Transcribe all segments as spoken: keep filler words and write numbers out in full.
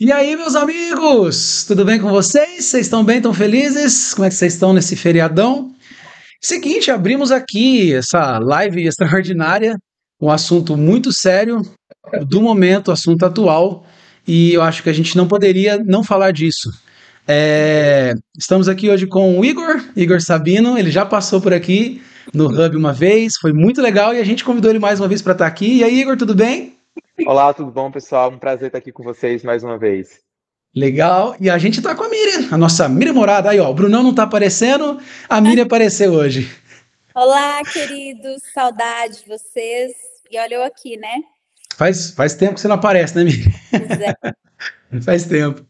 E aí, meus amigos, tudo bem com vocês? Vocês estão bem, estão felizes? Como é que vocês estão nesse feriadão? Seguinte, abrimos aqui essa live extraordinária, um assunto muito sério, do momento, assunto atual, e eu acho que a gente não poderia não falar disso. É, estamos aqui hoje com o Igor, Igor Sabino, ele já passou por aqui no Hub uma vez, foi muito legal, e a gente convidou ele mais uma vez para estar aqui. E aí, Igor, tudo bem? Olá, tudo bom, pessoal? Um prazer estar aqui com vocês mais uma vez. Legal, e a gente tá com a Miriam, a nossa Miriam Morada. Aí, ó, o Brunão não tá aparecendo, a Miriam apareceu hoje. Olá, queridos, saudade de vocês. E olha eu aqui, né? Faz, faz tempo que você não aparece, né, Miriam? Pois é. Faz tempo.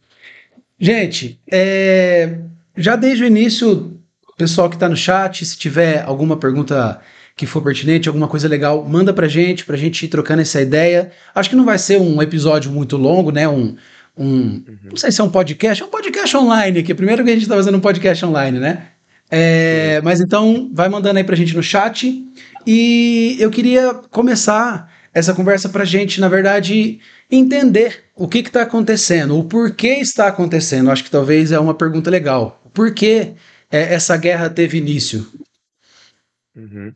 Gente, é, já desde o início, pessoal que está no chat, se tiver alguma pergunta que for pertinente, alguma coisa legal, manda pra gente, pra gente ir trocando essa ideia. Acho que não vai ser um episódio muito longo, né? Um, um, não sei se é um podcast, é um podcast online aqui. Primeiro que a gente está fazendo um podcast online, né? É, mas então, vai mandando aí pra gente no chat. E eu queria começar essa conversa pra gente, na verdade, entender o que que tá acontecendo, o porquê está acontecendo. Acho que talvez é uma pergunta legal. Por que é, essa guerra teve início? Uhum.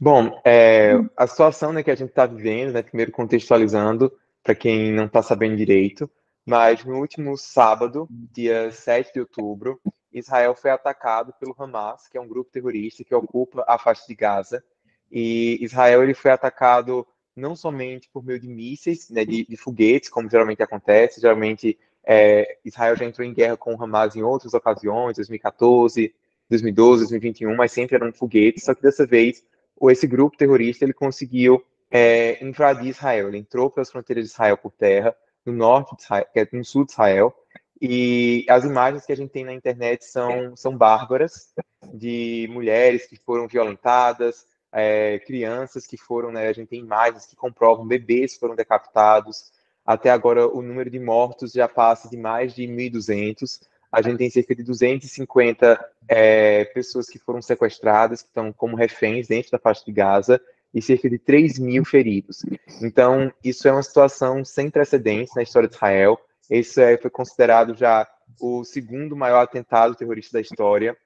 Bom, é, a situação, né, que a gente está vivendo, né, primeiro contextualizando, para quem não está sabendo direito, mas no último sábado, dia sete de outubro, Israel foi atacado pelo Hamas, que é um grupo terrorista que ocupa a faixa de Gaza, e Israel ele foi atacado não somente por meio de mísseis, né, de, de foguetes, como geralmente acontece. Geralmente é, Israel já entrou em guerra com o Hamas em outras ocasiões, dois mil e quatorze, dois mil e doze, dois mil e vinte e um, mas sempre eram foguetes, só que dessa vez esse grupo terrorista ele conseguiu é, invadir Israel. Ele entrou pelas fronteiras de Israel por terra, no norte de Israel, no sul de Israel, e as imagens que a gente tem na internet são, são bárbaras, de mulheres que foram violentadas, é, crianças que foram, né, a gente tem imagens que comprovam bebês que foram decapitados. Até agora o número de mortos já passa de mais de mil e duzentos, a gente tem cerca de duzentas e cinquenta é, pessoas que foram sequestradas, que estão como reféns dentro da faixa de Gaza, e cerca de três mil feridos. Então, isso é uma situação sem precedentes na história de Israel. Isso é, foi considerado já o segundo maior atentado terrorista da história.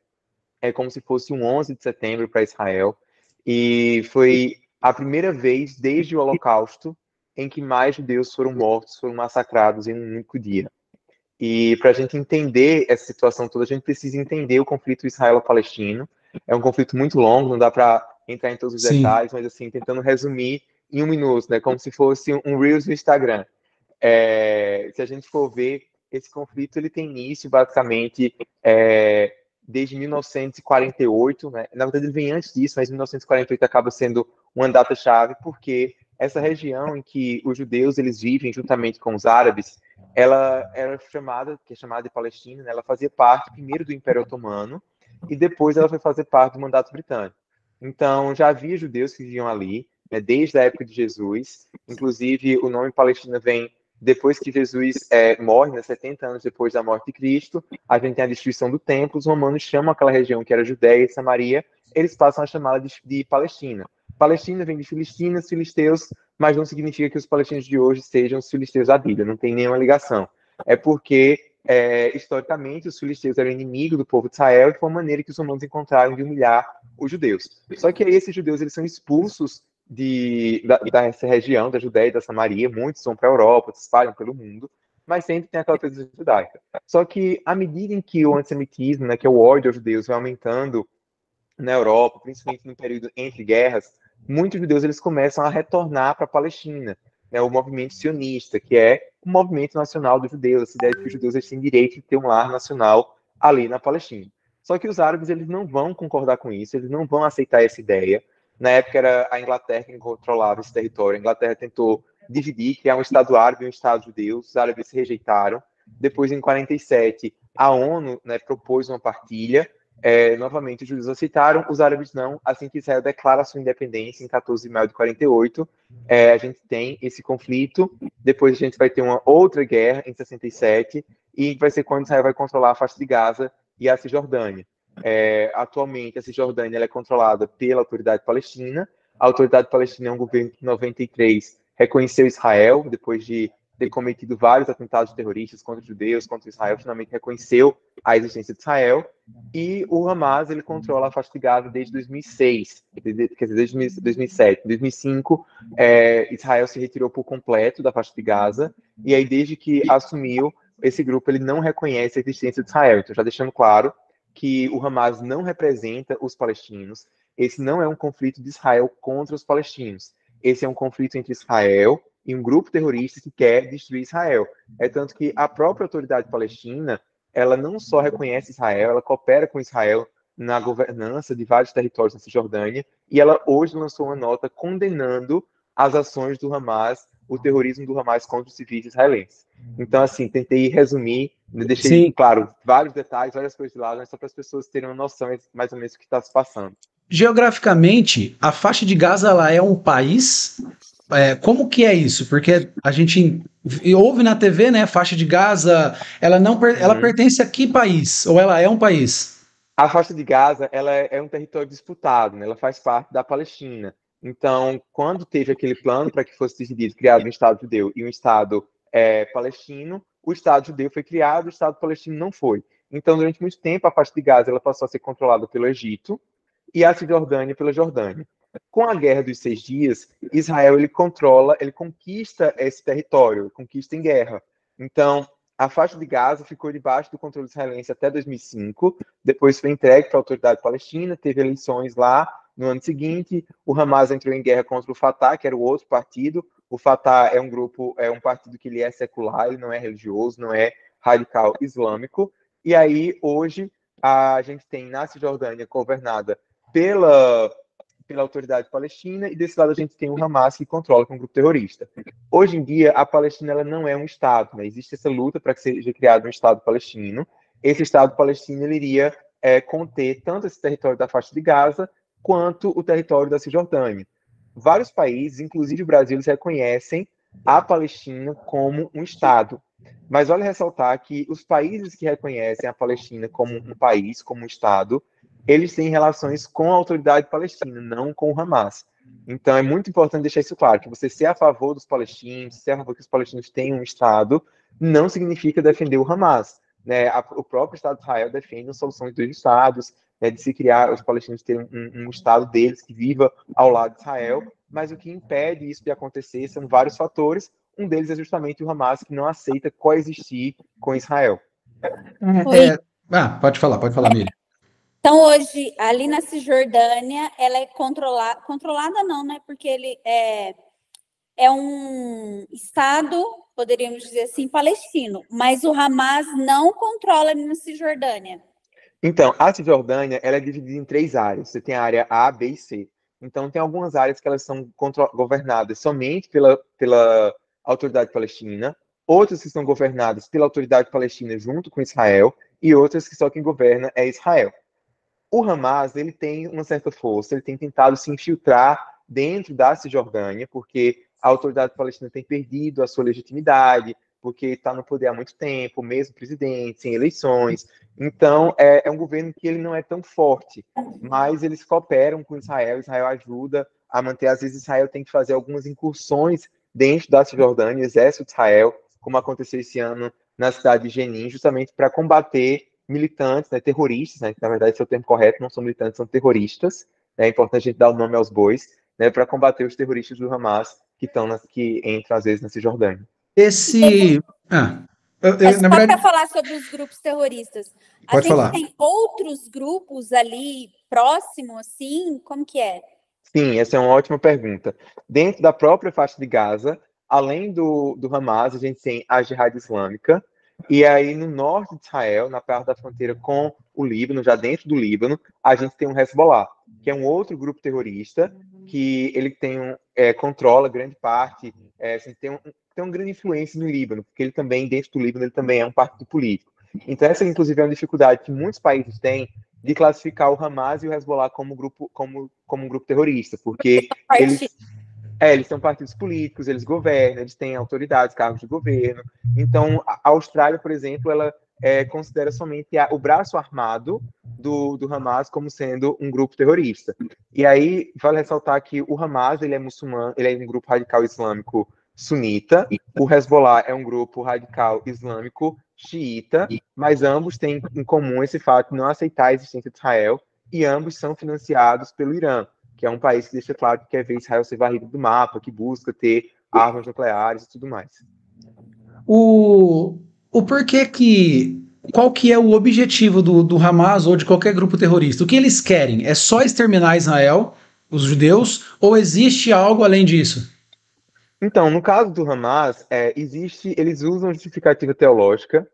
É como se fosse um onze de setembro para Israel. E foi a primeira vez desde o Holocausto em que mais judeus foram mortos, foram massacrados em um único dia. E para a gente entender essa situação toda, a gente precisa entender o conflito israelo-palestino. É um conflito muito longo, não dá para entrar em todos os Sim. detalhes, mas assim, tentando resumir em um minuto, né, como se fosse um Reels no Instagram. É, se a gente for ver, esse conflito ele tem início basicamente é, desde mil novecentos e quarenta e oito, né? Na verdade ele vem antes disso, mas mil novecentos e quarenta e oito acaba sendo uma data-chave, porque essa região em que os judeus eles vivem juntamente com os árabes, ela era chamada, que é chamada de Palestina, né? Ela fazia parte primeiro do Império Otomano e depois ela foi fazer parte do Mandato Britânico. Então, já havia judeus que viviam ali, né, desde a época de Jesus. Inclusive, o nome Palestina vem depois que Jesus é, morre, né, setenta anos depois da morte de Cristo. A gente tem a destruição do templo, os romanos chamam aquela região que era Judeia e Samaria, eles passam a chamá-la de, de Palestina. Palestina vem de Filistinas, Filisteus, mas não significa que os palestinos de hoje sejam os filisteus da Bíblia, não tem nenhuma ligação. É porque, é, historicamente, os filisteus eram inimigos do povo de Israel e foi uma maneira que os romanos encontraram de humilhar os judeus. Só que aí esses judeus eles são expulsos de, da, dessa região, da Judeia e da Samaria, muitos vão para a Europa, se espalham pelo mundo, mas sempre tem aquela coisa judaica. Só que, à medida em que o antissemitismo, né, que é o ódio aos judeus, vai aumentando na Europa, principalmente no período entre guerras, muitos judeus eles começam a retornar para a Palestina, né, o movimento sionista, que é o movimento nacional dos judeus, essa ideia de que os judeus eles têm direito de ter um lar nacional ali na Palestina. Só que os árabes eles não vão concordar com isso, eles não vão aceitar essa ideia. Na época era a Inglaterra que controlava esse território, a Inglaterra tentou dividir, criar um Estado árabe e um Estado judeu, os árabes se rejeitaram. Depois, em quarenta e sete, a ONU, né, propôs uma partilha. É, novamente, os judeus aceitaram, os árabes não. Assim que Israel declara sua independência, em quatorze de maio de quarenta e oito, é, a gente tem esse conflito. Depois a gente vai ter uma outra guerra, em sessenta e sete, e vai ser quando Israel vai controlar a faixa de Gaza e a Cisjordânia. É, atualmente, a Cisjordânia ela é controlada pela Autoridade Palestina. A Autoridade Palestina é um governo que, em noventa e três, reconheceu Israel, depois de ter cometido vários atentados terroristas contra judeus, contra Israel, finalmente reconheceu a existência de Israel, e o Hamas, ele controla a faixa de Gaza desde dois mil e seis, quer dizer, desde dois mil e sete. Em dois mil e cinco, é, Israel se retirou por completo da faixa de Gaza, e aí desde que assumiu, esse grupo ele não reconhece a existência de Israel. Então, já deixando claro que o Hamas não representa os palestinos, esse não é um conflito de Israel contra os palestinos, esse é um conflito entre Israel e um grupo terrorista que quer destruir Israel. É tanto que a própria Autoridade Palestina, ela não só reconhece Israel, ela coopera com Israel na governança de vários territórios na Cisjordânia, e ela hoje lançou uma nota condenando as ações do Hamas, o terrorismo do Hamas contra os civis israelenses. Então, assim, tentei resumir, deixei, Sim. claro, vários detalhes, várias coisas de lado, mas só para as pessoas terem uma noção mais ou menos do que está se passando. Geograficamente, a faixa de Gaza, ela é um país... É, como que é isso? Porque a gente ouve na T V, né, faixa de Gaza, ela, não per, ela uhum. pertence a que país? Ou ela é um país? A faixa de Gaza, ela é um território disputado, né? Ela faz parte da Palestina. Então, quando teve aquele plano para que fosse decidido, criado um Estado judeu e um Estado é, palestino, o Estado judeu foi criado, o Estado palestino não foi. Então, durante muito tempo, a faixa de Gaza ela passou a ser controlada pelo Egito e a Cisjordânia pela Jordânia. Com a Guerra dos Seis Dias, Israel ele controla, ele conquista esse território, conquista em guerra. Então, a faixa de Gaza ficou debaixo do controle israelense até dois mil e cinco, depois foi entregue para a Autoridade Palestina, teve eleições lá no ano seguinte, o Hamas entrou em guerra contra o Fatah, que era o outro partido. O Fatah é um grupo, é um partido que ele é secular, ele não é religioso, não é radical islâmico. E aí, hoje, a gente tem na Cisjordânia governada pela... pela Autoridade Palestina, e desse lado a gente tem o Hamas, que controla, que é um grupo terrorista. Hoje em dia, a Palestina ela não é um Estado, né? Existe essa luta para que seja criado um Estado palestino. Esse Estado palestino ele iria é, conter tanto esse território da faixa de Gaza, quanto o território da Cisjordânia. Vários países, inclusive o Brasil, eles reconhecem a Palestina como um Estado. Mas vale ressaltar que os países que reconhecem a Palestina como um país, como um Estado, eles têm relações com a Autoridade Palestina, não com o Hamas. Então, é muito importante deixar isso claro, que você ser a favor dos palestinos, ser a favor que os palestinos tenham um Estado, não significa defender o Hamas. Né? O próprio Estado de Israel defende a solução de dois Estados, né, de se criar, os palestinos terem um, um Estado deles que viva ao lado de Israel, mas o que impede isso de acontecer são vários fatores, um deles é justamente o Hamas, que não aceita coexistir com Israel. É, ah, pode falar, pode falar, Miriam. Então, hoje, ali na Cisjordânia, ela é controlada... Controlada não, né? Porque ele é, é um Estado, poderíamos dizer assim, palestino. Mas o Hamas não controla ali na Cisjordânia. Então, a Cisjordânia, ela é dividida em três áreas. Você tem a área A, B e C. Então, tem algumas áreas que elas são governadas somente pela, pela Autoridade Palestina. Outras que são governadas pela Autoridade Palestina junto com Israel. E outras que só quem governa é Israel. O Hamas, ele tem uma certa força, ele tem tentado se infiltrar dentro da Cisjordânia, porque a Autoridade Palestina tem perdido a sua legitimidade, porque está no poder há muito tempo, mesmo presidente, sem eleições. Então, é, é um governo que ele não é tão forte, mas eles cooperam com Israel, Israel ajuda a manter. Às vezes, Israel tem que fazer algumas incursões dentro da Cisjordânia, o exército de Israel, como aconteceu esse ano na cidade de Jenin, justamente para combater militantes, né, terroristas, né, que na verdade esse é o termo correto, não são militantes, são terroristas, né, é importante a gente dar o nome aos bois, né, para combater os terroristas do Hamas que, na, que entram às vezes na Cisjordânia. Esse... Ah, eu, eu, Mas na verdade... para falar sobre os grupos terroristas, Pode a gente falar. Tem outros grupos ali próximo, assim, como que é? Sim, essa é uma ótima pergunta. Dentro da própria faixa de Gaza, além do, do Hamas, a gente tem a Jihad Islâmica. E aí, no norte de Israel, na parte da fronteira com o Líbano, já dentro do Líbano, a gente tem o Hezbollah, que é um outro grupo terrorista, que ele tem um, é, controla grande parte, é, assim, tem, um, tem uma grande influência no Líbano, porque ele também, dentro do Líbano, ele também é um partido político. Então, essa, inclusive, é uma dificuldade que muitos países têm de classificar o Hamas e o Hezbollah como, grupo, como, como um grupo terrorista, porque eles... É, eles são partidos políticos, eles governam, eles têm autoridades, cargos de governo. Então, a Austrália, por exemplo, ela é, considera somente a, o braço armado do, do Hamas como sendo um grupo terrorista. E aí, vale ressaltar que o Hamas, ele é muçulmano, ele é um grupo radical islâmico sunita, o Hezbollah é um grupo radical islâmico xiita, mas ambos têm em comum esse fato de não aceitar a existência de Israel, e ambos são financiados pelo Irã, que é um país que deixa claro que quer ver Israel ser varrido do mapa, que busca ter armas nucleares e tudo mais. O, o porquê que... Qual que é o objetivo do, do Hamas ou de qualquer grupo terrorista? O que eles querem? É só exterminar Israel, os judeus, ou existe algo além disso? Então, no caso do Hamas, é, existe, eles usam justificativa teológica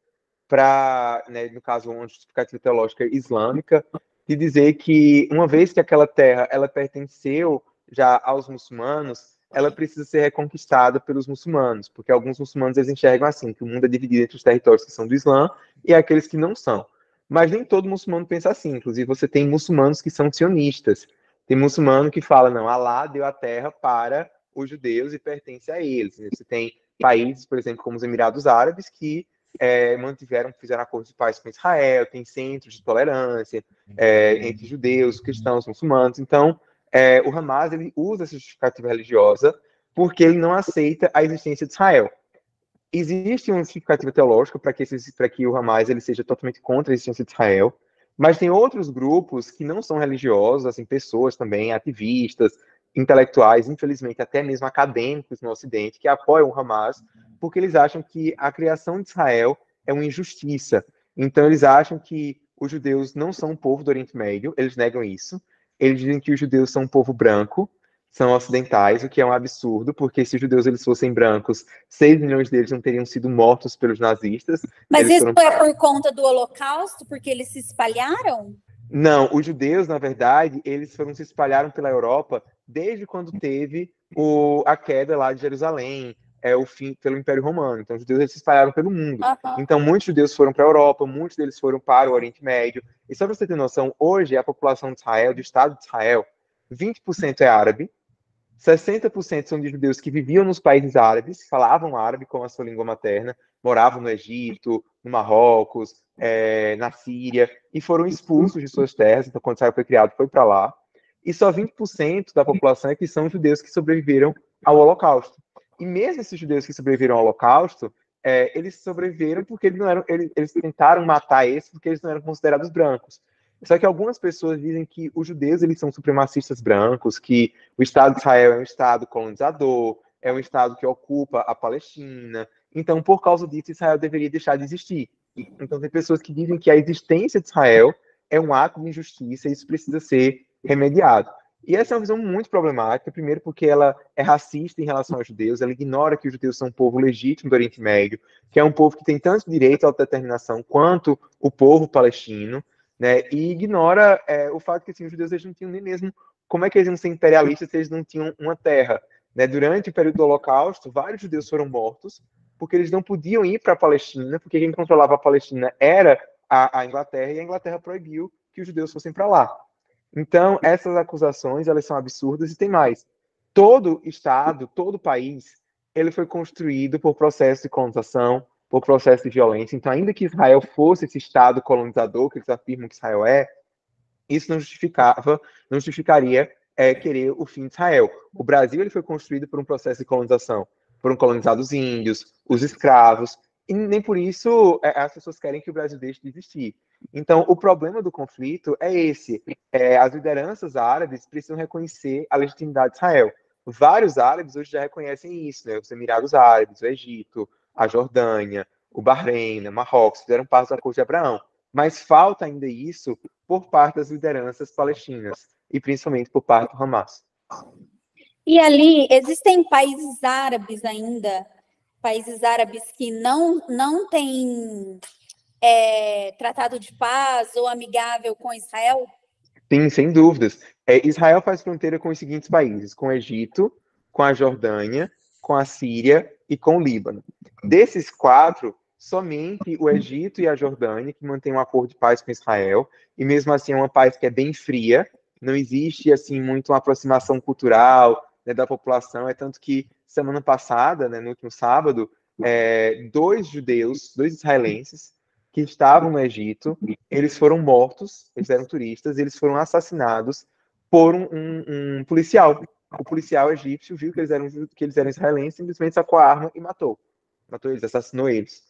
para, né, no caso, uma justificativa teológica islâmica, de dizer que, uma vez que aquela terra ela pertenceu já aos muçulmanos, ela precisa ser reconquistada pelos muçulmanos, porque alguns muçulmanos eles enxergam assim, que o mundo é dividido entre os territórios que são do Islã e aqueles que não são. Mas nem todo muçulmano pensa assim, inclusive você tem muçulmanos que são sionistas, tem muçulmano que fala, não, Alá deu a terra para os judeus e pertence a eles. Você tem países, por exemplo, como os Emirados Árabes, que é, mantiveram, fizeram acordos de paz com Israel, tem centros de tolerância é, entre judeus, cristãos, muçulmanos, então... É, o Hamas ele usa essa justificativa religiosa porque ele não aceita a existência de Israel. Existe uma justificativa teológica para que, que o Hamas ele seja totalmente contra a existência de Israel, mas tem outros grupos que não são religiosos, assim, pessoas também, ativistas, intelectuais, infelizmente até mesmo acadêmicos no Ocidente, que apoiam o Hamas porque eles acham que a criação de Israel é uma injustiça. Então eles acham que os judeus não são um povo do Oriente Médio, eles negam isso. Eles dizem que os judeus são um povo branco, são ocidentais, o que é um absurdo, porque se os judeus eles fossem brancos, seis milhões deles não teriam sido mortos pelos nazistas. Mas eles isso foram... é por conta do Holocausto, porque eles se espalharam? Não, os judeus, na verdade, eles foram, se espalharam pela Europa desde quando teve o, a queda lá de Jerusalém, é, o fim pelo Império Romano. Então, os judeus eles se espalharam pelo mundo. Uhum. Então, muitos judeus foram para a Europa, muitos deles foram para o Oriente Médio. E só para você ter noção, hoje a população de Israel, do Estado de Israel, vinte por cento é árabe, sessenta por cento são de judeus que viviam nos países árabes, falavam árabe como a sua língua materna, moravam no Egito, no Marrocos, é, na Síria, e foram expulsos de suas terras. Então, quando Israel foi criado, foi para lá. E só vinte por cento da população é que são judeus que sobreviveram ao Holocausto. E mesmo esses judeus que sobreviveram ao Holocausto, é, eles sobreviveram porque eles, não eram, eles, eles tentaram matar esses porque eles não eram considerados brancos. Só que algumas pessoas dizem que os judeus eles são supremacistas brancos, que o Estado de Israel é um Estado colonizador, é um Estado que ocupa a Palestina. Então, por causa disso, Israel deveria deixar de existir. Então, tem pessoas que dizem que a existência de Israel é um ato de injustiça e isso precisa ser remediado. E essa é uma visão muito problemática, primeiro porque ela é racista em relação aos judeus, ela ignora que os judeus são um povo legítimo do Oriente Médio, que é um povo que tem tanto direito à autodeterminação quanto o povo palestino, né? E ignora é, o fato que assim, os judeus eles não tinham nem mesmo, como é que eles iam ser imperialistas se eles não tinham uma terra? Né? Durante o período do Holocausto, vários judeus foram mortos, porque eles não podiam ir para a Palestina, porque quem controlava a Palestina era a, a Inglaterra, e a Inglaterra proibiu que os judeus fossem para lá. Então, essas acusações, elas são absurdas e tem mais. Todo Estado, todo país, ele foi construído por processo de colonização, por processo de violência. Então, ainda que Israel fosse esse Estado colonizador, que eles afirmam que Israel é, isso não justificava, não justificaria é, querer o fim de Israel. O Brasil, ele foi construído por um processo de colonização. Foram colonizados índios, os escravos, e nem por isso as pessoas querem que o Brasil deixe de existir. Então, o problema do conflito é esse. É, as lideranças árabes precisam reconhecer a legitimidade de Israel. Vários árabes hoje já reconhecem isso, né? Os Emirados Árabes, o Egito, a Jordânia, o Bahrein, Marrocos, fizeram parte do Acordo de Abraão. Mas falta ainda isso por parte das lideranças palestinas e principalmente por parte do Hamas. E ali, existem países árabes ainda, países árabes que não, não têm... É, tratado de paz ou amigável com Israel? Sim, sem dúvidas. É, Israel faz fronteira com os seguintes países, com o Egito, com a Jordânia, com a Síria e com o Líbano. Desses quatro, somente o Egito e a Jordânia que mantêm um acordo de paz com Israel, e mesmo assim é uma paz que é bem fria, não existe assim muito uma aproximação cultural, né, da população, é tanto que semana passada, né, no último sábado, é, dois judeus, dois israelenses, que estavam no Egito, eles foram mortos, eles eram turistas, eles foram assassinados por um, um, um policial, o policial egípcio viu que eles eram, que eles eram israelenses, simplesmente sacou a arma e matou. Matou eles, assassinou eles.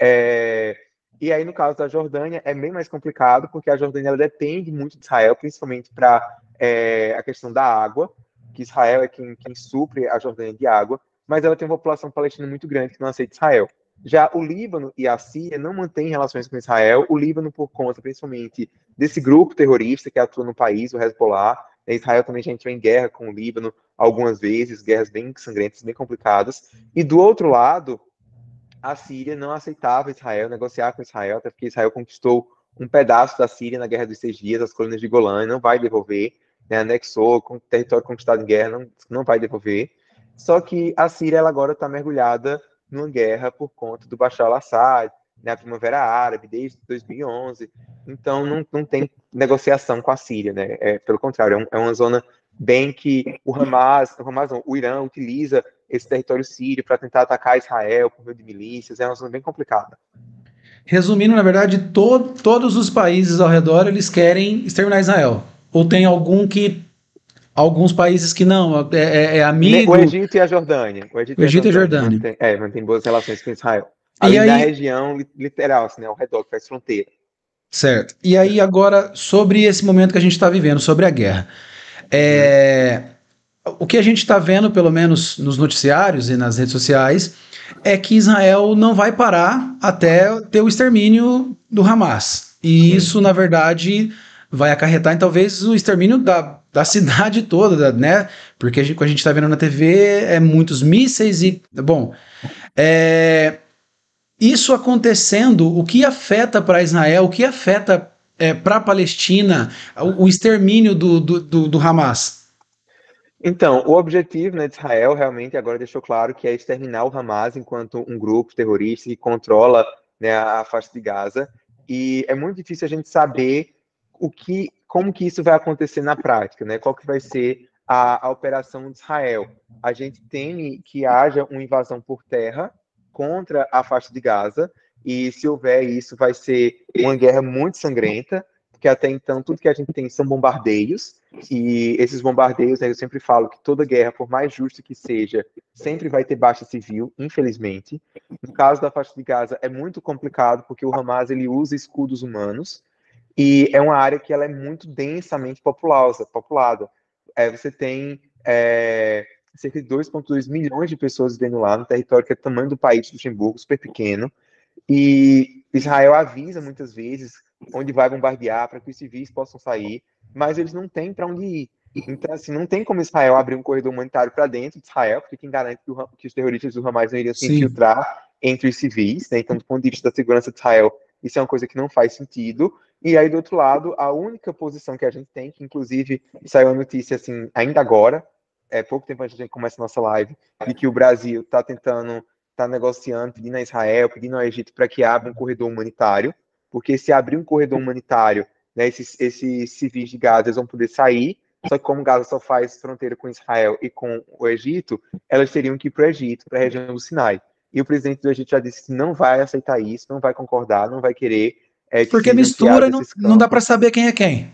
É... E aí, no caso da Jordânia, é bem mais complicado, porque a Jordânia ela depende muito de Israel, principalmente para é, a questão da água, que Israel é quem, quem supre a Jordânia de água, mas ela tem uma população palestina muito grande que não aceita Israel. Já o Líbano e a Síria não mantêm relações com Israel, o Líbano por conta, principalmente, desse grupo terrorista que atua no país, o Hezbollah. Israel também já entrou em guerra com o Líbano algumas vezes, guerras bem sangrentas, bem complicadas. E do outro lado, a Síria não aceitava Israel, negociar com Israel, até porque Israel conquistou um pedaço da Síria na Guerra dos Seis Dias, as colônias de Golã, não vai devolver, né, anexou território conquistado em guerra, não, não vai devolver. Só que a Síria ela agora está mergulhada numa guerra por conta do Bashar al-Assad, né, a Primavera Árabe, desde dois mil e onze. Então, não, não tem negociação com a Síria, né? É, pelo contrário, é, um, é uma zona bem que o Hamas, o, Hamas não, o Irã utiliza esse território sírio para tentar atacar Israel por meio de milícias. É uma zona bem complicada. Resumindo, na verdade, to- todos os países ao redor, eles querem exterminar Israel. Ou tem algum que... Alguns países que não, é, é amigo... O Egito e a Jordânia. O Egito, o Egito e a Jordânia. Mantém, é, mantém boas relações com Israel. Além e aí... da região literal, assim, né, ao redor, que faz fronteira. Certo. E aí, agora, sobre esse momento que a gente está vivendo, sobre a guerra. É, o que a gente está vendo, pelo menos nos noticiários e nas redes sociais, é que Israel não vai parar até ter o extermínio do Hamas. E isso, na verdade, vai acarretar em talvez o extermínio da, da cidade toda, né? Porque a gente, o que a gente está vendo na T V é muitos mísseis e... Bom... É, isso acontecendo, o que afeta para Israel, o que afeta é, para a Palestina, o, o extermínio do, do, do, do Hamas? Então, o objetivo, né, de Israel realmente agora deixou claro que é exterminar o Hamas enquanto um grupo terrorista que controla, né, a faixa de Gaza. E é muito difícil a gente saber o que, como que isso vai acontecer na prática, né? Qual que vai ser a, a operação de Israel. A gente teme que haja uma invasão por terra contra a faixa de Gaza, e se houver isso, vai ser uma guerra muito sangrenta, porque até então tudo que a gente tem são bombardeios, e esses bombardeios, né, eu sempre falo que toda guerra, por mais justa que seja, sempre vai ter baixa civil, infelizmente. No caso da faixa de Gaza, é muito complicado, porque o Hamas ele usa escudos humanos, e é uma área que ela é muito densamente populosa, populada. É, você tem... É... cerca de dois vírgula dois milhões de pessoas vivendo lá, no território que é do tamanho do país de Luxemburgo, super pequeno, e Israel avisa muitas vezes onde vai bombardear para que os civis possam sair, mas eles não têm para onde ir. Então, assim, não tem como Israel abrir um corredor humanitário para dentro de Israel, porque quem garante que, o, que os terroristas do Hamas não iriam se infiltrar entre os civis, né? Então, do ponto de vista da segurança de Israel, isso é uma coisa que não faz sentido. E aí, do outro lado, a única posição que a gente tem, que inclusive saiu a notícia assim, ainda agora, é pouco tempo antes que a gente começa a nossa live, de que o Brasil está tentando, está negociando, pedindo a Israel, pedindo ao Egito para que abra um corredor humanitário, porque se abrir um corredor humanitário, né, esses, esses civis de Gaza eles vão poder sair, só que como Gaza só faz fronteira com Israel e com o Egito, elas teriam que ir para o Egito, para a região do Sinai. E o presidente do Egito já disse que não vai aceitar isso, não vai concordar, não vai querer... É, porque mistura, não, não dá para saber quem é quem.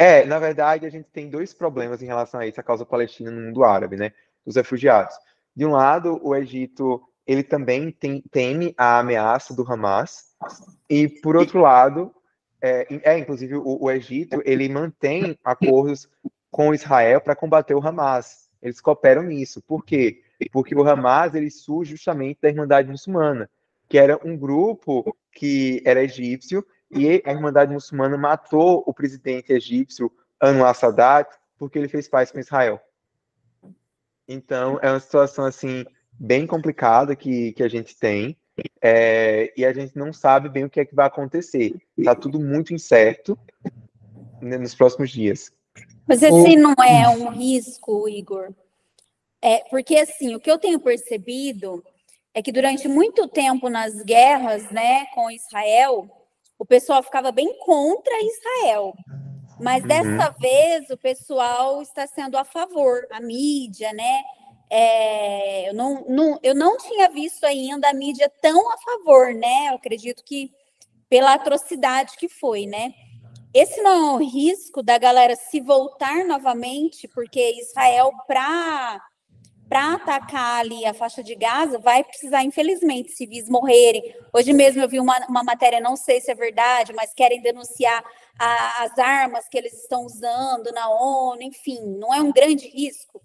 É, na verdade, a gente tem dois problemas em relação a isso, a causa palestina no mundo árabe, né? Os refugiados. De um lado, o Egito, ele também tem, teme a ameaça do Hamas, e por outro lado, é, é inclusive, o, o Egito, ele mantém acordos com Israel para combater o Hamas. Eles cooperam nisso. Por quê? Porque o Hamas, ele surge justamente da Irmandade Muçulmana, que era um grupo que era egípcio, e a Irmandade Muçulmana matou o presidente egípcio Anwar Sadat porque ele fez paz com Israel. Então, é uma situação assim bem complicada que, que a gente tem, é, e a gente não sabe bem o que é que vai acontecer. Está tudo muito incerto nos próximos dias. Mas esse Ou... não é um risco, Igor? É, porque, assim, o que eu tenho percebido é que durante muito tempo nas guerras, né, com Israel... O pessoal ficava bem contra Israel, mas uhum. dessa vez o pessoal está sendo a favor, a mídia, né? É, eu, não, não, eu não tinha visto ainda a mídia tão a favor, né? Eu acredito que pela atrocidade que foi, né? Esse não é o risco da galera se voltar novamente, porque Israel, para atacar ali a faixa de Gaza, vai precisar, infelizmente, civis morrerem. Hoje mesmo eu vi uma, uma matéria, não sei se é verdade, mas querem denunciar a, as armas que eles estão usando na ONU, enfim, não é um grande risco?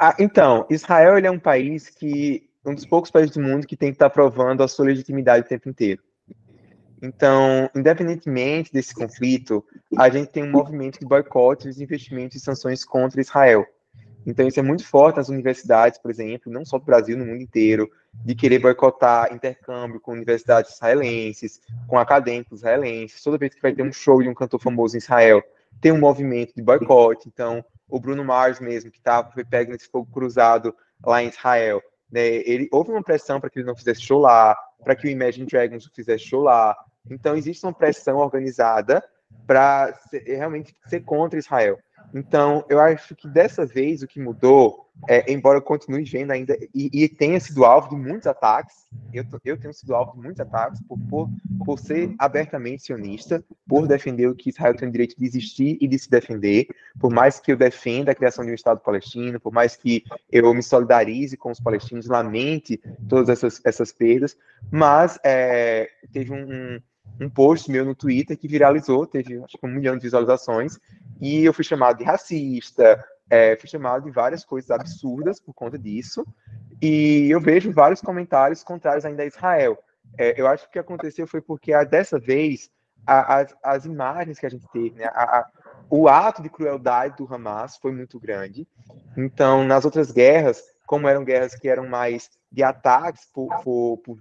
Ah, então, Israel ele é um país que, um dos poucos países do mundo que tem que estar provando a sua legitimidade o tempo inteiro. Então, independentemente desse conflito, a gente tem um movimento de boicote, desinvestimento e sanções contra Israel. Então, isso é muito forte nas universidades, por exemplo, não só no Brasil, no mundo inteiro, de querer boicotar intercâmbio com universidades israelenses, com acadêmicos israelenses. Toda vez que vai ter um show de um cantor famoso em Israel, tem um movimento de boicote. Então, o Bruno Mars mesmo, que tá, foi pego nesse fogo cruzado lá em Israel, né, ele, houve uma pressão para que ele não fizesse show lá, para que o Imagine Dragons fizesse show lá. Então, existe uma pressão organizada para realmente ser contra Israel. Então, eu acho que dessa vez o que mudou, é, embora eu continue vendo ainda, e, e tenha sido alvo de muitos ataques, eu, eu tenho sido alvo de muitos ataques por, por, por ser abertamente sionista, por defender o que Israel tem o direito de existir e de se defender, por mais que eu defenda a criação de um Estado palestino, por mais que eu me solidarize com os palestinos, lamente todas essas, essas perdas, mas é, teve um... um um post meu no Twitter que viralizou, teve acho que um milhão de visualizações, e eu fui chamado de racista, é, fui chamado de várias coisas absurdas por conta disso, e eu vejo vários comentários contrários ainda a Israel. É, eu acho que o que aconteceu foi porque, a, dessa vez, a, a, as imagens que a gente teve, né, a, a, o ato de crueldade do Hamas foi muito grande. Então, nas outras guerras, como eram guerras que eram mais de ataques por, por, por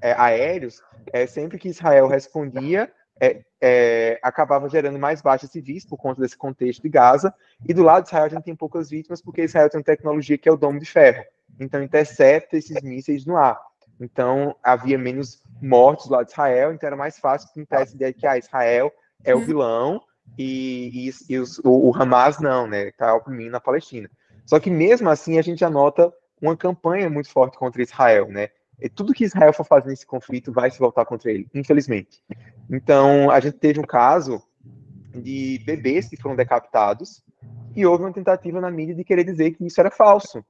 é, aéreos, é, sempre que Israel respondia, é, é, acabava gerando mais baixas civis por conta desse contexto de Gaza. E do lado de Israel, a gente tem poucas vítimas, porque Israel tem uma tecnologia que é o domo de ferro. Então, intercepta esses mísseis no ar. Então, havia menos mortos do lado de Israel, então era mais fácil pintar essa ideia de que ah, Israel é o vilão e, e, e os, o, o Hamas não, né? Está oprimindo a Palestina. Só que, mesmo assim, a gente anota uma campanha muito forte contra Israel, né? E tudo que Israel for fazer nesse conflito vai se voltar contra ele, infelizmente. Então, a gente teve um caso de bebês que foram decapitados e houve uma tentativa na mídia de querer dizer que isso era falso.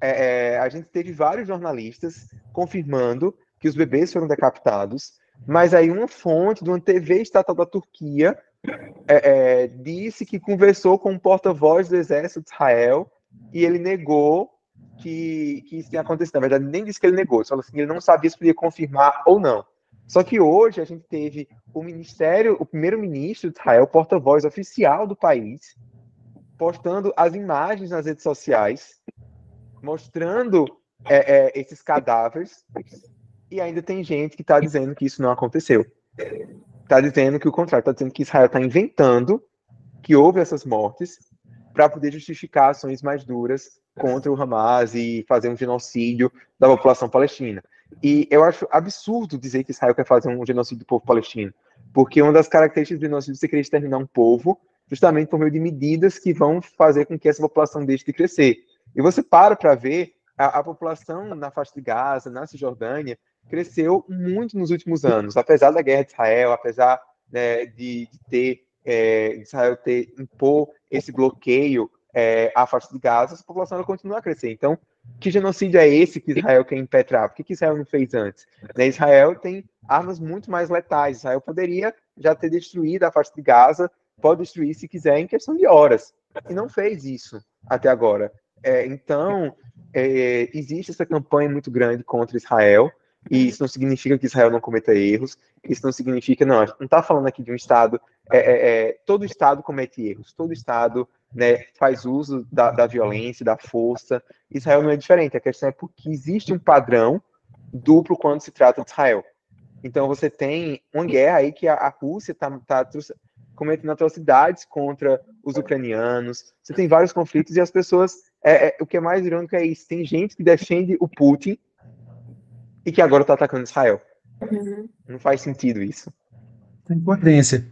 É, a gente teve vários jornalistas confirmando que os bebês foram decapitados, mas aí uma fonte de uma T V estatal da Turquia É, é, disse que conversou com um porta-voz do exército de Israel e ele negou que, que isso tinha acontecido. Na verdade, nem disse que ele negou, só assim, ele não sabia se podia confirmar ou não. Só que hoje a gente teve o ministério, o primeiro-ministro de Israel, porta-voz oficial do país, postando as imagens nas redes sociais, mostrando é, é, esses cadáveres, e ainda tem gente que está dizendo que isso não aconteceu. Está dizendo que o contrário, está dizendo que Israel está inventando que houve essas mortes para poder justificar ações mais duras contra o Hamas e fazer um genocídio da população palestina. E eu acho absurdo dizer que Israel quer fazer um genocídio do povo palestino, porque uma das características do genocídio é querer exterminar um povo justamente por meio de medidas que vão fazer com que essa população deixe de crescer. E você para para ver, a, a população na faixa de Gaza, na Cisjordânia, cresceu muito nos últimos anos, apesar da guerra de Israel, apesar né, de, de ter é, de Israel ter impor esse bloqueio é, à faixa de Gaza, a população ela continua a crescer. Então, que genocídio é esse que Israel quer impetrar? Por que, que Israel não fez antes? Né, Israel tem armas muito mais letais. Israel poderia já ter destruído a faixa de Gaza, pode destruir se quiser em questão de horas, e não fez isso até agora. É, então, é, existe essa campanha muito grande contra Israel. E isso não significa que Israel não cometa erros, isso não significa, não, a gente não está falando aqui de um Estado, é, é, é, todo Estado comete erros, todo Estado né, faz uso da, da violência, da força, Israel não é diferente, a questão é porque existe um padrão duplo quando se trata de Israel. Então você tem uma guerra aí que a, a Rússia está tá cometendo atrocidades contra os ucranianos, você tem vários conflitos e as pessoas, é, é, o que é mais irônico é isso, tem gente que defende o Putin, e que agora está atacando Israel. Uhum. Não faz sentido isso. Tem coerência.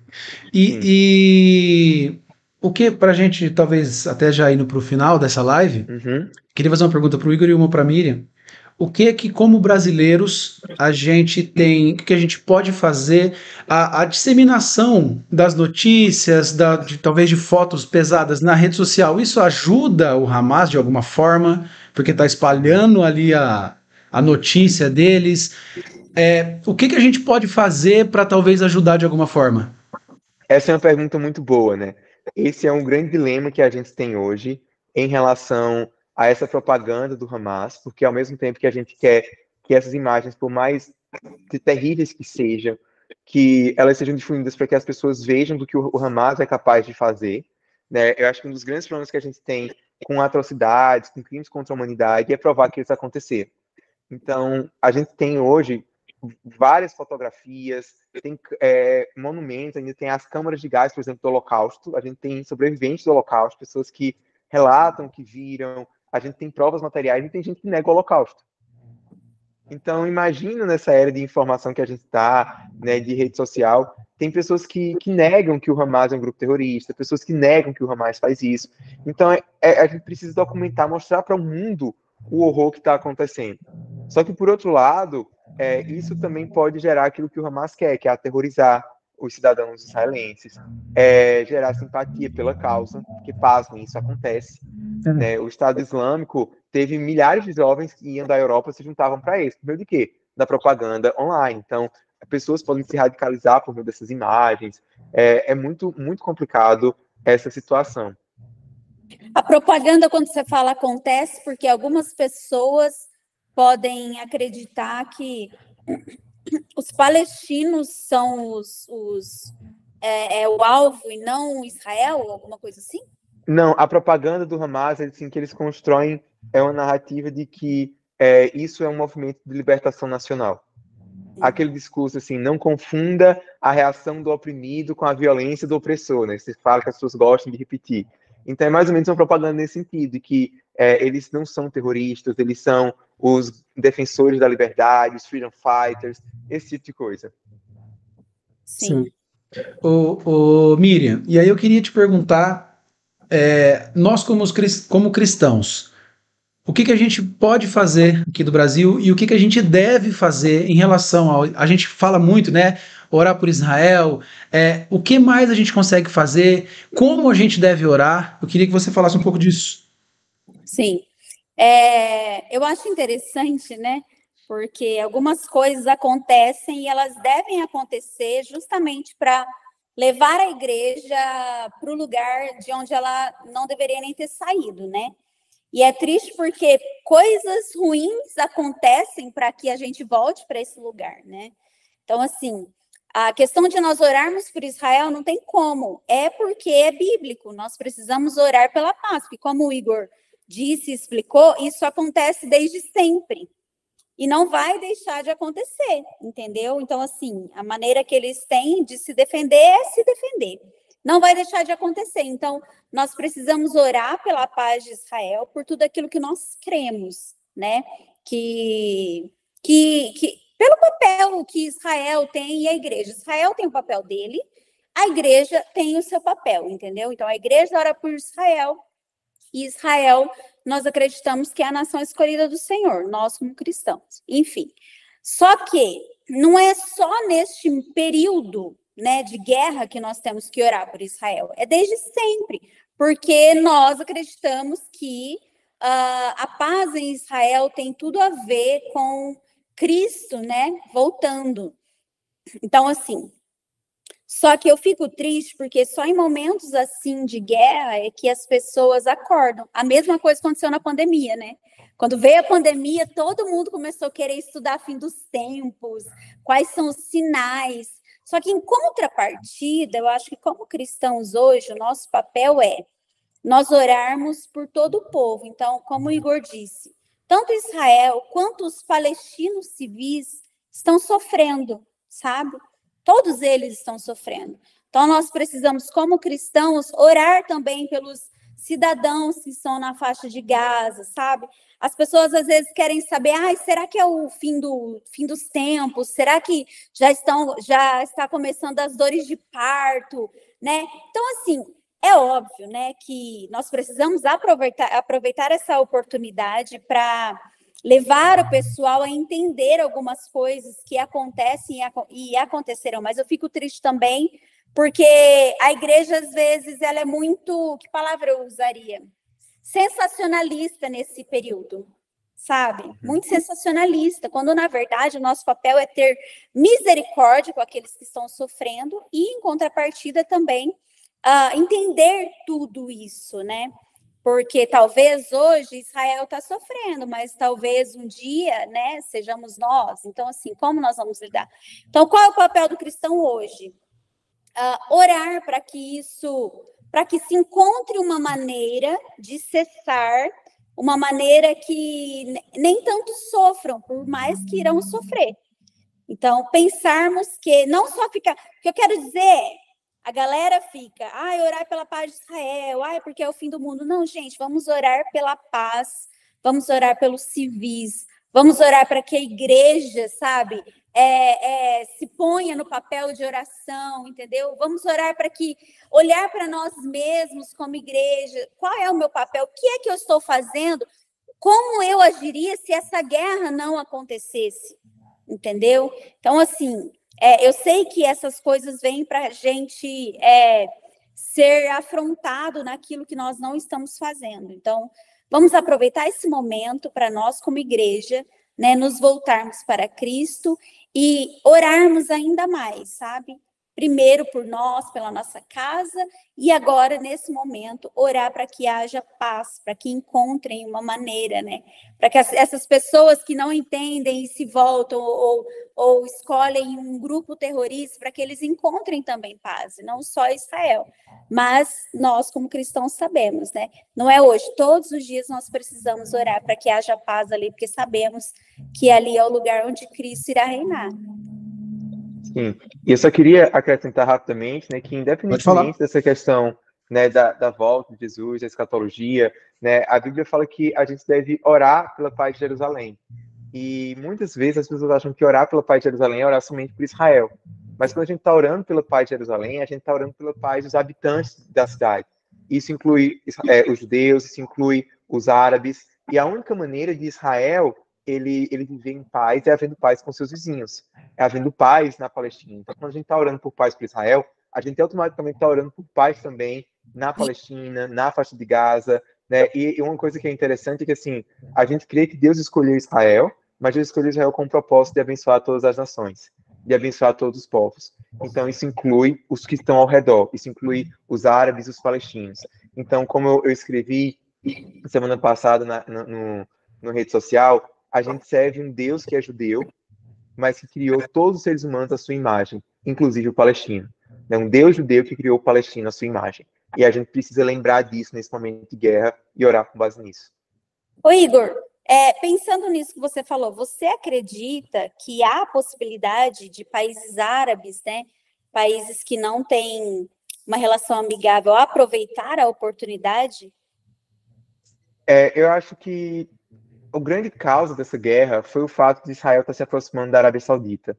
E, e o que, para a gente, talvez, até já indo para o final dessa live, uhum. Queria fazer uma pergunta para o Igor e uma para a Miriam. o que que, como brasileiros, a gente tem, o que a gente pode fazer, a, a disseminação das notícias, da, de, talvez de fotos pesadas na rede social, isso ajuda o Hamas de alguma forma, porque está espalhando ali a, a notícia deles. É, o que que a gente pode fazer para talvez ajudar de alguma forma? Essa é uma pergunta muito boa, né? Esse é um grande dilema que a gente tem hoje em relação a essa propaganda do Hamas, porque ao mesmo tempo que a gente quer que essas imagens, por mais terríveis que sejam, que elas sejam difundidas para que as pessoas vejam do que o Hamas é capaz de fazer, né? Eu acho que um dos grandes problemas que a gente tem com atrocidades, com crimes contra a humanidade, é provar que isso aconteceu. Então, a gente tem hoje várias fotografias, tem é, monumentos, ainda tem as câmaras de gás, por exemplo, do Holocausto, a gente tem sobreviventes do Holocausto, pessoas que relatam, que viram, a gente tem provas materiais e tem gente que nega o Holocausto. Então, imagina nessa era de informação que a gente está, né, de rede social, tem pessoas que, que negam que o Hamas é um grupo terrorista, pessoas que negam que o Hamas faz isso. Então, é, é, a gente precisa documentar, mostrar para o mundo o horror que está acontecendo. Só que, por outro lado, é, isso também pode gerar aquilo que o Hamas quer, que é aterrorizar os cidadãos israelenses, é, gerar simpatia pela causa, porque, pasmem, isso acontece. Né? O Estado Islâmico teve milhares de jovens que iam da Europa e se juntavam para isso. Por meio de quê? Da propaganda online. Então, pessoas podem se radicalizar por meio dessas imagens. É, é muito, muito complicado essa situação. A propaganda, quando você fala, acontece porque algumas pessoas podem acreditar que os palestinos são os, os é, é o alvo e não Israel, alguma coisa assim? Não, a propaganda do Hamas é assim que eles constroem é uma narrativa de que é, isso é um movimento de libertação nacional. Aquele discurso assim, não confunda a reação do oprimido com a violência do opressor, né? Você fala que as pessoas gostam de repetir. Então é mais ou menos uma propaganda nesse sentido, de que é, eles não são terroristas, eles são os defensores da liberdade, os freedom fighters, esse tipo de coisa. Sim. Sim. Ô, ô, Miriam, e aí eu queria te perguntar, é, nós como, os, como cristãos, o que que a gente pode fazer aqui do Brasil e o que que a gente deve fazer em relação ao... A gente fala muito, né? Orar por Israel, é, o que mais a gente consegue fazer, como a gente deve orar? Eu queria que você falasse um pouco disso. Sim. É, eu acho interessante, né? Porque algumas coisas acontecem e elas devem acontecer justamente para levar a igreja para o lugar de onde ela não deveria nem ter saído, né? E é triste porque coisas ruins acontecem para que a gente volte para esse lugar, né? Então, assim, a questão de nós orarmos por Israel não tem como. É porque é bíblico. Nós precisamos orar pela paz. Porque, como o Igor disse e explicou, isso acontece desde sempre. E não vai deixar de acontecer, entendeu? Então, assim, a maneira que eles têm de se defender é se defender. Não vai deixar de acontecer. Então, nós precisamos orar pela paz de Israel, por tudo aquilo que nós cremos, né? Que, que, que, pelo papel que Israel tem e a igreja. Israel tem o papel dele, a igreja tem o seu papel, entendeu? Então, a igreja ora por Israel, e Israel, nós acreditamos que é a nação escolhida do Senhor, nós como cristãos. Enfim, só que não é só neste período, né, de guerra que nós temos que orar por Israel, é desde sempre, porque nós acreditamos que uh, a paz em Israel tem tudo a ver com Cristo, né, voltando. Então, assim, só que eu fico triste porque só em momentos assim de guerra é que as pessoas acordam. A mesma coisa aconteceu na pandemia, né? Quando veio a pandemia, todo mundo começou a querer estudar fim dos tempos, quais são os sinais. Só que em contrapartida, eu acho que como cristãos hoje, o nosso papel é nós orarmos por todo o povo. Então, como o Igor disse, tanto Israel quanto os palestinos civis estão sofrendo, sabe? Todos eles estão sofrendo. Então, nós precisamos, como cristãos, orar também pelos cidadãos que estão na faixa de Gaza, sabe? As pessoas, às vezes, querem saber, ah, será que é o fim, do, fim dos tempos? Será que já, estão, já está começando as dores de parto? Né? Então, assim, é óbvio, né, que nós precisamos aproveitar, aproveitar essa oportunidade para levar o pessoal a entender algumas coisas que acontecem e aconteceram. Mas eu fico triste também, porque a igreja, às vezes, ela é muito... Que palavra eu usaria? Sensacionalista nesse período, sabe? Muito sensacionalista, quando, na verdade, o nosso papel é ter misericórdia com aqueles que estão sofrendo e, em contrapartida, também uh, entender tudo isso, né? Porque talvez hoje Israel está sofrendo, mas talvez um dia, né, sejamos nós. Então, assim, como nós vamos lidar? Então, qual é o papel do cristão hoje? Uh, orar para que isso, para que se encontre uma maneira de cessar, uma maneira que nem tanto sofram, por mais que irão sofrer. Então, pensarmos que não só ficar... O que eu quero dizer é, a galera fica, ai, orar pela paz de Israel, ai, porque é o fim do mundo. Não, gente, vamos orar pela paz, vamos orar pelos civis, vamos orar para que a igreja, sabe, é, é, se ponha no papel de oração, entendeu? Vamos orar para que, olhar para nós mesmos como igreja, qual é o meu papel, o que é que eu estou fazendo, como eu agiria se essa guerra não acontecesse, entendeu? Então, assim... É, eu sei que essas coisas vêm para a gente é, ser afrontado naquilo que nós não estamos fazendo. Então, vamos aproveitar esse momento para nós, como igreja, né, nos voltarmos para Cristo e orarmos ainda mais, sabe? Primeiro por nós, pela nossa casa, e agora, nesse momento, orar para que haja paz, para que encontrem uma maneira, né? Para que as, essas pessoas que não entendem e se voltam ou, ou escolhem um grupo terrorista, para que eles encontrem também paz, não só Israel. Mas nós, como cristãos, sabemos, né? Não é hoje, todos os dias nós precisamos orar para que haja paz ali, porque sabemos que ali é o lugar onde Cristo irá reinar. Sim, e eu só queria acrescentar rapidamente, né, que independentemente dessa questão, né, da, da volta de Jesus, da escatologia, né, a Bíblia fala que a gente deve orar pela paz de Jerusalém. E muitas vezes as pessoas acham que orar pela paz de Jerusalém é orar somente por Israel. Mas quando a gente está orando pela paz de Jerusalém, a gente está orando pela paz dos habitantes da cidade. Isso inclui é, os judeus, isso inclui os árabes. E a única maneira de Israel... Ele, ele viver em paz, é havendo paz com seus vizinhos, é havendo paz na Palestina. Então, quando a gente está orando por paz para Israel, a gente automaticamente está orando por paz também na Palestina, na faixa de Gaza, né? E, e uma coisa que é interessante é que, assim, a gente crê que Deus escolheu Israel, mas Deus escolheu Israel com o propósito de abençoar todas as nações, de abençoar todos os povos. Então, isso inclui os que estão ao redor, isso inclui os árabes, os palestinos. Então, como eu, eu escrevi semana passada na no, no rede social, a gente serve um Deus que é judeu, mas que criou todos os seres humanos à sua imagem, inclusive o palestino. É um Deus judeu que criou o palestino à sua imagem. E a gente precisa lembrar disso nesse momento de guerra e orar com base nisso. Ô Igor, é, pensando nisso que você falou, você acredita que há a possibilidade de países árabes, né, países que não têm uma relação amigável, aproveitar a oportunidade? É, eu acho que a grande causa dessa guerra foi o fato de Israel estar se aproximando da Arábia Saudita.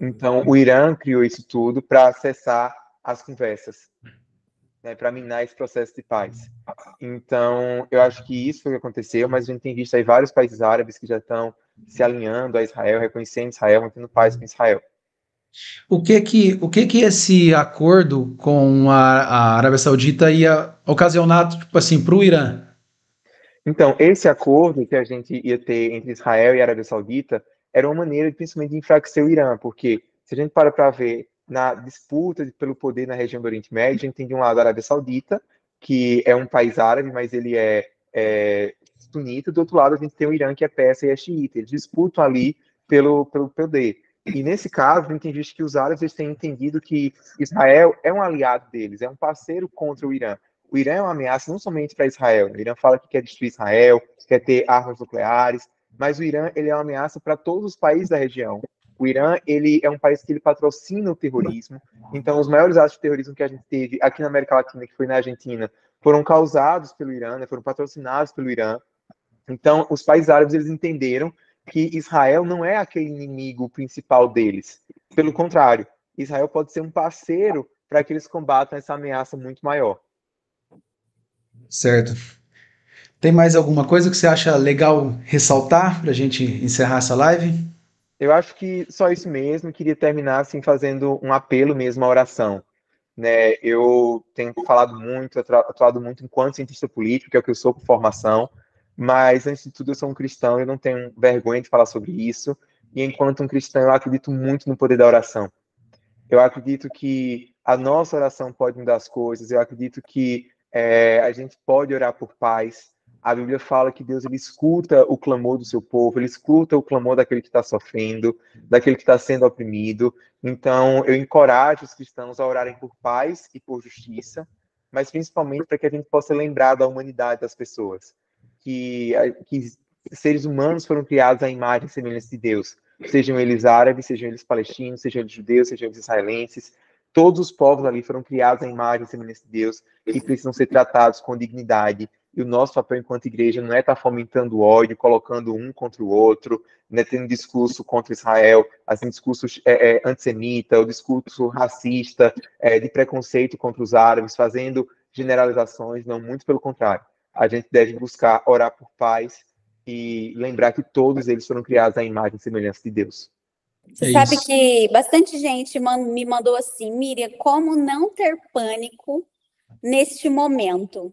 Então, o Irã criou isso tudo para acessar as conversas, né, para minar esse processo de paz. Então, eu acho que isso foi o que aconteceu, mas a gente tem visto aí vários países árabes que já estão se alinhando a Israel, reconhecendo Israel, mantendo paz com Israel. O que que, o que que esse acordo com a, a Arábia Saudita ia ocasionar, tipo assim, para o Irã? Então, esse acordo que a gente ia ter entre Israel e a Arábia Saudita era uma maneira, principalmente, de enfraquecer o Irã, porque se a gente para para ver na disputa pelo poder na região do Oriente Médio, a gente tem de um lado a Arábia Saudita, que é um país árabe, mas ele é, é sunita, do outro lado a gente tem o Irã, que é persa e é xiita, eles disputam ali pelo, pelo poder. E nesse caso, a gente tem visto que os árabes eles têm entendido que Israel é um aliado deles, é um parceiro contra o Irã. O Irã é uma ameaça não somente para Israel. O Irã fala que quer destruir Israel, quer ter armas nucleares, mas o Irã ele é uma ameaça para todos os países da região. O Irã ele é um país que ele patrocina o terrorismo. Então, os maiores atos de terrorismo que a gente teve aqui na América Latina, que foi na Argentina, foram causados pelo Irã, né, foram patrocinados pelo Irã. Então, os países árabes eles entenderam que Israel não é aquele inimigo principal deles. Pelo contrário, Israel pode ser um parceiro para que eles combatam essa ameaça muito maior. Certo. Tem mais alguma coisa que você acha legal ressaltar para a gente encerrar essa live? Eu acho que só isso mesmo. Queria terminar assim, fazendo um apelo mesmo à oração. Né? Eu tenho falado muito, atuado muito enquanto cientista político, que é o que eu sou por formação, mas, antes de tudo, eu sou um cristão, eu não tenho vergonha de falar sobre isso. E, enquanto um cristão, eu acredito muito no poder da oração. Eu acredito que a nossa oração pode mudar as coisas, eu acredito que é, a gente pode orar por paz. A Bíblia fala que Deus ele escuta o clamor do seu povo, ele escuta o clamor daquele que está sofrendo, daquele que está sendo oprimido. Então, eu encorajo os cristãos a orarem por paz e por justiça, mas principalmente para que a gente possa lembrar da humanidade das pessoas, que, que seres humanos foram criados à imagem e semelhança de Deus, sejam eles árabes, sejam eles palestinos, sejam eles judeus, sejam eles israelenses. Todos os povos ali foram criados à imagem e semelhança de Deus e precisam ser tratados com dignidade. E o nosso papel enquanto igreja não é estar fomentando ódio, colocando um contra o outro, né, tendo discurso contra Israel, assim, discursos é, é, antissemita, o discurso racista, é, de preconceito contra os árabes, fazendo generalizações. Não, muito pelo contrário. A gente deve buscar orar por paz e lembrar que todos eles foram criados à imagem e semelhança de Deus. Você é sabe isso. Que bastante gente me mandou assim, Miriam, como não ter pânico neste momento?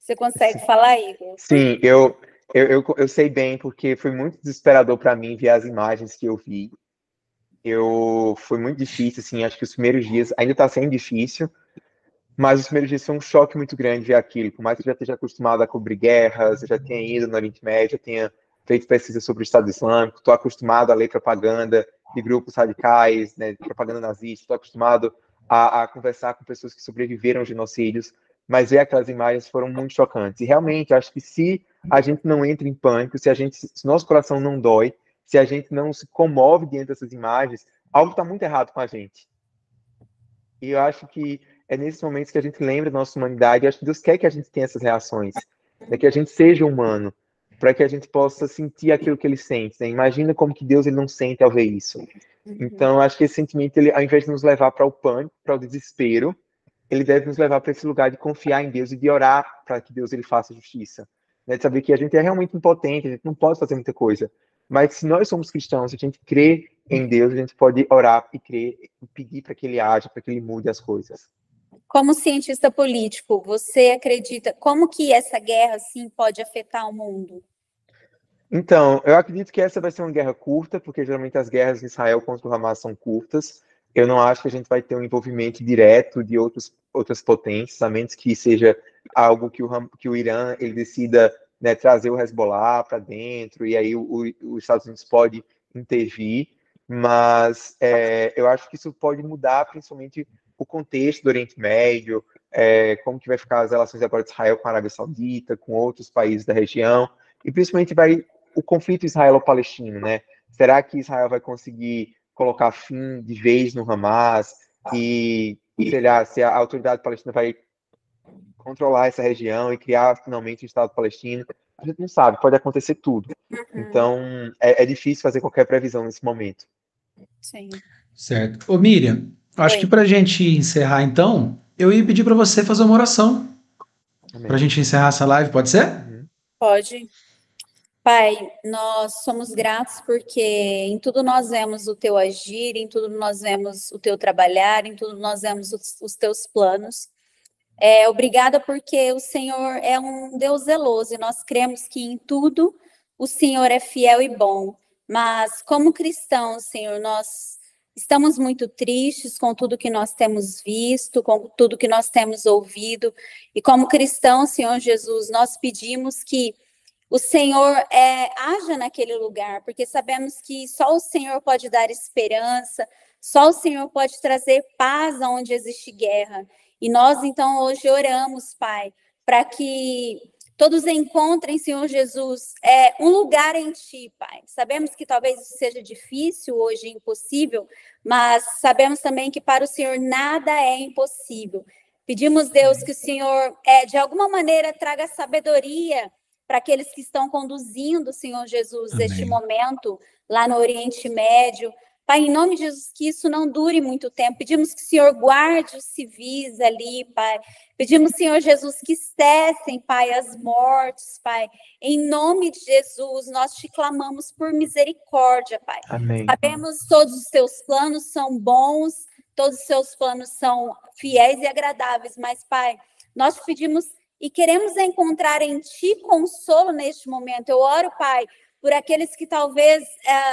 Você consegue Sim. falar, Igor? Sim, eu, eu, eu, eu sei bem, porque foi muito desesperador para mim ver as imagens que eu vi. Eu, foi muito difícil, assim, acho que os primeiros dias, ainda está sendo difícil, mas os primeiros dias foi um choque muito grande ver aquilo. Por mais que eu já esteja acostumado a cobrir guerras, eu já tenha ido no Oriente Médio, eu tenha feito pesquisa sobre o Estado Islâmico, estou acostumado a ler propaganda de grupos radicais, né, de propaganda nazista, estou acostumado a, a conversar com pessoas que sobreviveram aos genocídios, mas ver aquelas imagens foram muito chocantes. E realmente, eu acho que se a gente não entra em pânico, se a gente, se nosso coração não dói, se a gente não se comove diante dessas imagens, algo está muito errado com a gente. E eu acho que é nesses momentos que a gente lembra da nossa humanidade, e acho que Deus quer que a gente tenha essas reações, né, que a gente seja humano, para que a gente possa sentir aquilo que ele sente. Né? Imagina como que Deus ele não sente ao ver isso. Então, acho que esse sentimento, ele, ao invés de nos levar para o pânico, para o desespero, ele deve nos levar para esse lugar de confiar em Deus e de orar para que Deus ele faça justiça. Né? De saber que a gente é realmente impotente, a gente não pode fazer muita coisa. Mas se nós somos cristãos, se a gente crê em Deus, a gente pode orar e crer, e pedir para que ele aja, para que ele mude as coisas. Como cientista político, você acredita, como que essa guerra, sim, pode afetar o mundo? Então, eu acredito que essa vai ser uma guerra curta, porque geralmente as guerras de Israel contra o Hamas são curtas. Eu não acho que a gente vai ter um envolvimento direto de outros, outras potências, a menos que seja algo que o, que o Irã ele decida, né, trazer o Hezbollah para dentro, e aí os Estados Unidos pode intervir. Mas é, eu acho que isso pode mudar, principalmente, o contexto do Oriente Médio, é, como que vai ficar as relações agora de Israel com a Arábia Saudita, com outros países da região, e principalmente vai o conflito israelo-palestino, né? Será que Israel vai conseguir colocar fim de vez no Hamas e, sei lá, se a autoridade palestina vai controlar essa região e criar finalmente um Estado palestino? A gente não sabe, pode acontecer tudo. Então, é, é difícil fazer qualquer previsão nesse momento. Sim. Certo. Ô, Miriam, acho Oi. que para a gente encerrar, então, eu ia pedir para você fazer uma oração. Para a gente encerrar essa live, pode ser? Uhum. Pode. Pai, nós somos gratos porque em tudo nós vemos o teu agir, em tudo nós vemos o teu trabalhar, em tudo nós vemos os, os teus planos. É, obrigada porque o Senhor é um Deus zeloso e nós cremos que em tudo o Senhor é fiel e bom. Mas como cristãos, Senhor, nós estamos muito tristes com tudo que nós temos visto, com tudo que nós temos ouvido. E como cristãos, Senhor Jesus, nós pedimos que o Senhor é, haja naquele lugar, porque sabemos que só o Senhor pode dar esperança, só o Senhor pode trazer paz onde existe guerra. E nós, então, hoje oramos, Pai, para que todos encontrem, Senhor Jesus, é, um lugar em Ti, Pai. Sabemos que talvez isso seja difícil hoje, impossível, mas sabemos também que para o Senhor nada é impossível. Pedimos, Deus, que o Senhor, é, de alguma maneira, traga sabedoria para aqueles que estão conduzindo, Senhor Jesus, Amém. Este momento lá no Oriente Médio, Pai, em nome de Jesus, que isso não dure muito tempo. Pedimos que o Senhor guarde os civis ali, Pai. Pedimos, Senhor Jesus, que cessem, Pai, as mortes, Pai. Em nome de Jesus, nós te clamamos por misericórdia, Pai. Amém. Sabemos que todos os teus planos são bons, todos os teus planos são fiéis e agradáveis, mas, Pai, nós te pedimos e queremos encontrar em ti consolo neste momento. Eu oro, Pai, por aqueles que talvez,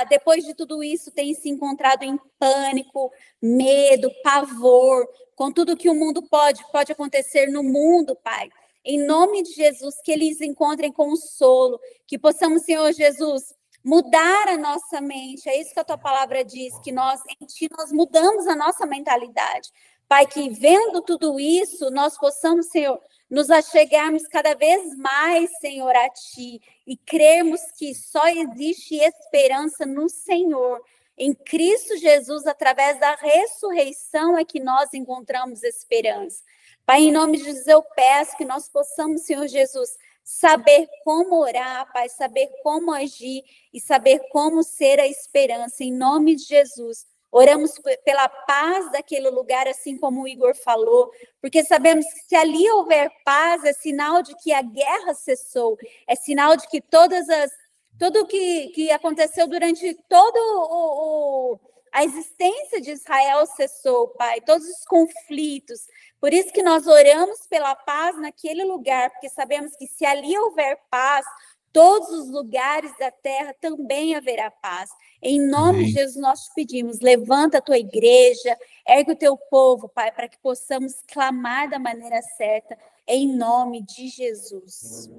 depois de tudo isso, tenham se encontrado em pânico, medo, pavor, com tudo que o mundo pode, pode acontecer no mundo, Pai. Em nome de Jesus, que eles encontrem consolo, que possamos, Senhor Jesus, mudar a nossa mente. É isso que a tua palavra diz, que nós, em ti, nós mudamos a nossa mentalidade. Pai, que vendo tudo isso, nós possamos, Senhor, nos achegarmos cada vez mais, Senhor, a ti, e crermos que só existe esperança no Senhor. Em Cristo Jesus, através da ressurreição, é que nós encontramos esperança. Pai, em nome de Jesus, eu peço que nós possamos, Senhor Jesus, saber como orar, Pai, saber como agir e saber como ser a esperança. Em nome de Jesus, oramos pela paz daquele lugar, assim como o Igor falou, porque sabemos que se ali houver paz, é sinal de que a guerra cessou, é sinal de que todas as, tudo que, que aconteceu durante todo o, o, a existência de Israel cessou, Pai, todos os conflitos. Por isso que nós oramos pela paz naquele lugar, porque sabemos que se ali houver paz, todos os lugares da terra também haverá paz. Em nome Amém. de Jesus, nós te pedimos, levanta a tua igreja, ergue o teu povo, Pai, para que possamos clamar da maneira certa, em nome de Jesus.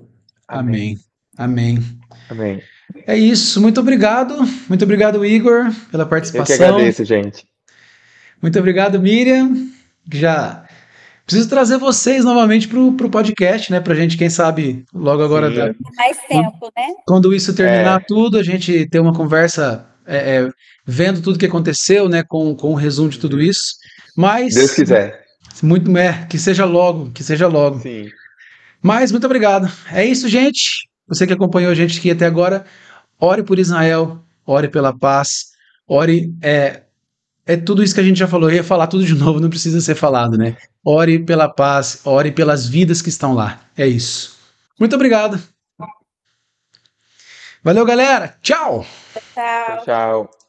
Amém. Amém. Amém. É isso, muito obrigado. Muito obrigado, Igor, pela participação. Eu que agradeço, gente. Muito obrigado, Miriam. Já preciso trazer vocês novamente para o podcast, né? Para a gente, quem sabe, logo agora... Tá, mais tempo, né? Quando isso terminar é. tudo, a gente ter uma conversa é, é, vendo tudo que aconteceu, né? Com, com o resumo de tudo isso. Mas... Deus quiser. Muito, é, que seja logo, que seja logo. Sim. Mas, muito obrigado. É isso, gente. Você que acompanhou a gente aqui até agora, ore por Israel, ore pela paz, ore... É, É tudo isso que a gente já falou, eu ia falar tudo de novo, não precisa ser falado, né? Ore pela paz, ore pelas vidas que estão lá. É isso. Muito obrigado. Valeu, galera. Tchau. Tchau. Tchau.